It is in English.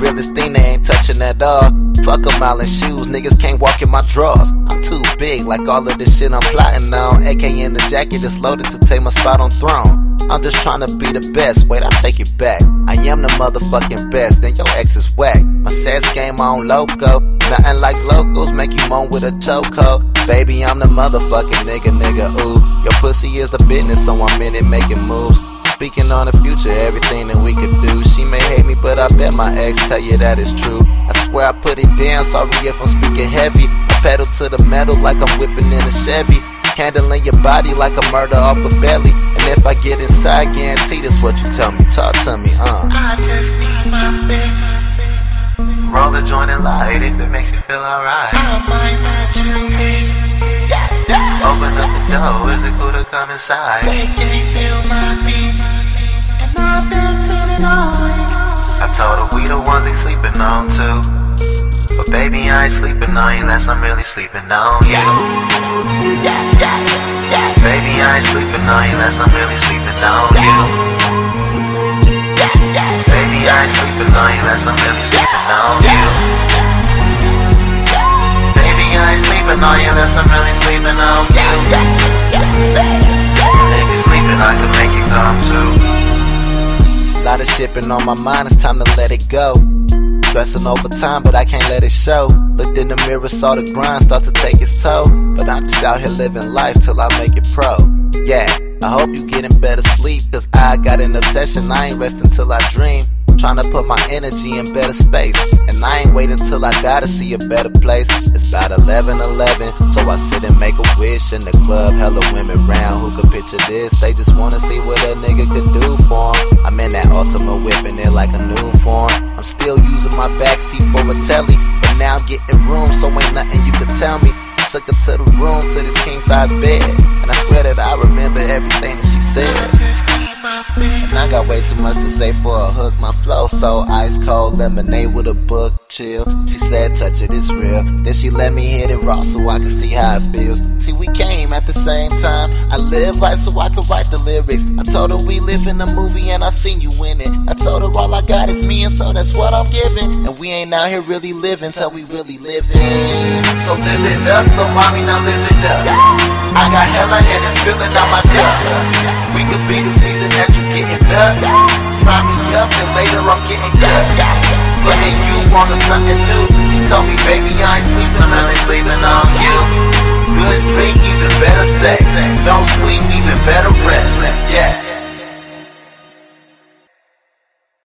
Realest thing they ain't touching at all. Fuck a mile in shoes, niggas can't walk in my drawers. I'm too big, like all of this shit I'm plotting on. AK in the jacket that's loaded to take my spot on throne. I'm just trying to be the best, wait I take it back. I am the motherfucking best, then your ex is whack. My sass game on loco, nothing like locals, make you moan with a chokehold. Baby I'm the motherfucking nigga ooh. Your pussy is the business, so I'm in it making moves. Speaking on the future, everything that we could do. She may hate me, but I bet my ex tell you that it's true. I swear I put it down, sorry if I'm speaking heavy. I pedal to the metal like I'm whipping in a Chevy. Handling your body like a murder off a belly. And if I get inside, guarantee that's what you tell me. Talk to me, I just need my fix. Roll a joint and light it if it makes you feel alright. I might not you hate. Open up the door, is it cool to come inside? They can't feel my beats, and I've been feeling all week. I told her we the ones they sleeping on too, but baby I ain't sleeping on you unless I'm really sleeping on you. Baby I ain't sleeping on you unless I'm really sleeping on you. Baby I ain't sleeping on you unless I'm really sleeping on you. I ain't sleeping on you unless I'm really sleeping on you. If you're sleeping, I can make you come too. Lot of shit been on my mind, it's time to let it go. Stressing over time, but I can't let it show. Looked in the mirror, saw the grind start to take its toll. But I'm just out here living life till I make it pro. Yeah, I hope you getting better sleep, cause I got an obsession, I ain't resting till I dream. Tryna put my energy in better space, and I ain't waiting till I die to see a better place. It's about 11:11, so I sit and make a wish. In the club, hella women round, who could picture this? They just wanna see what a nigga could do for him. I'm in that Ultima whipping it like a new form. I'm still using my backseat for a telly, but now I'm getting room, so ain't nothing you could tell me. I took her to the room, to this king size bed, and I swear that I remember everything that she said. And I got way too much to say for a hook. My flow so ice cold, lemonade with a book, chill. She said touch it, it's real. Then she let me hit it raw so I could see how it feels. See, we came at the same time. I live life so I could write the lyrics. I told her we live in a movie and I seen you in it. I told her all I got is me and so that's what I'm giving. And we ain't out here really living till we really living. So live it up, little mommy, now live it up. I got hella head and spilling out my cup. We could be the reason that you getting up. Sign me up and later I'm getting cut. But then you wanted something new. She told me, baby, I ain't sleeping unless I'm sleeping on you. Good drink, even better sex. Don't sleep, even better rest. Yeah.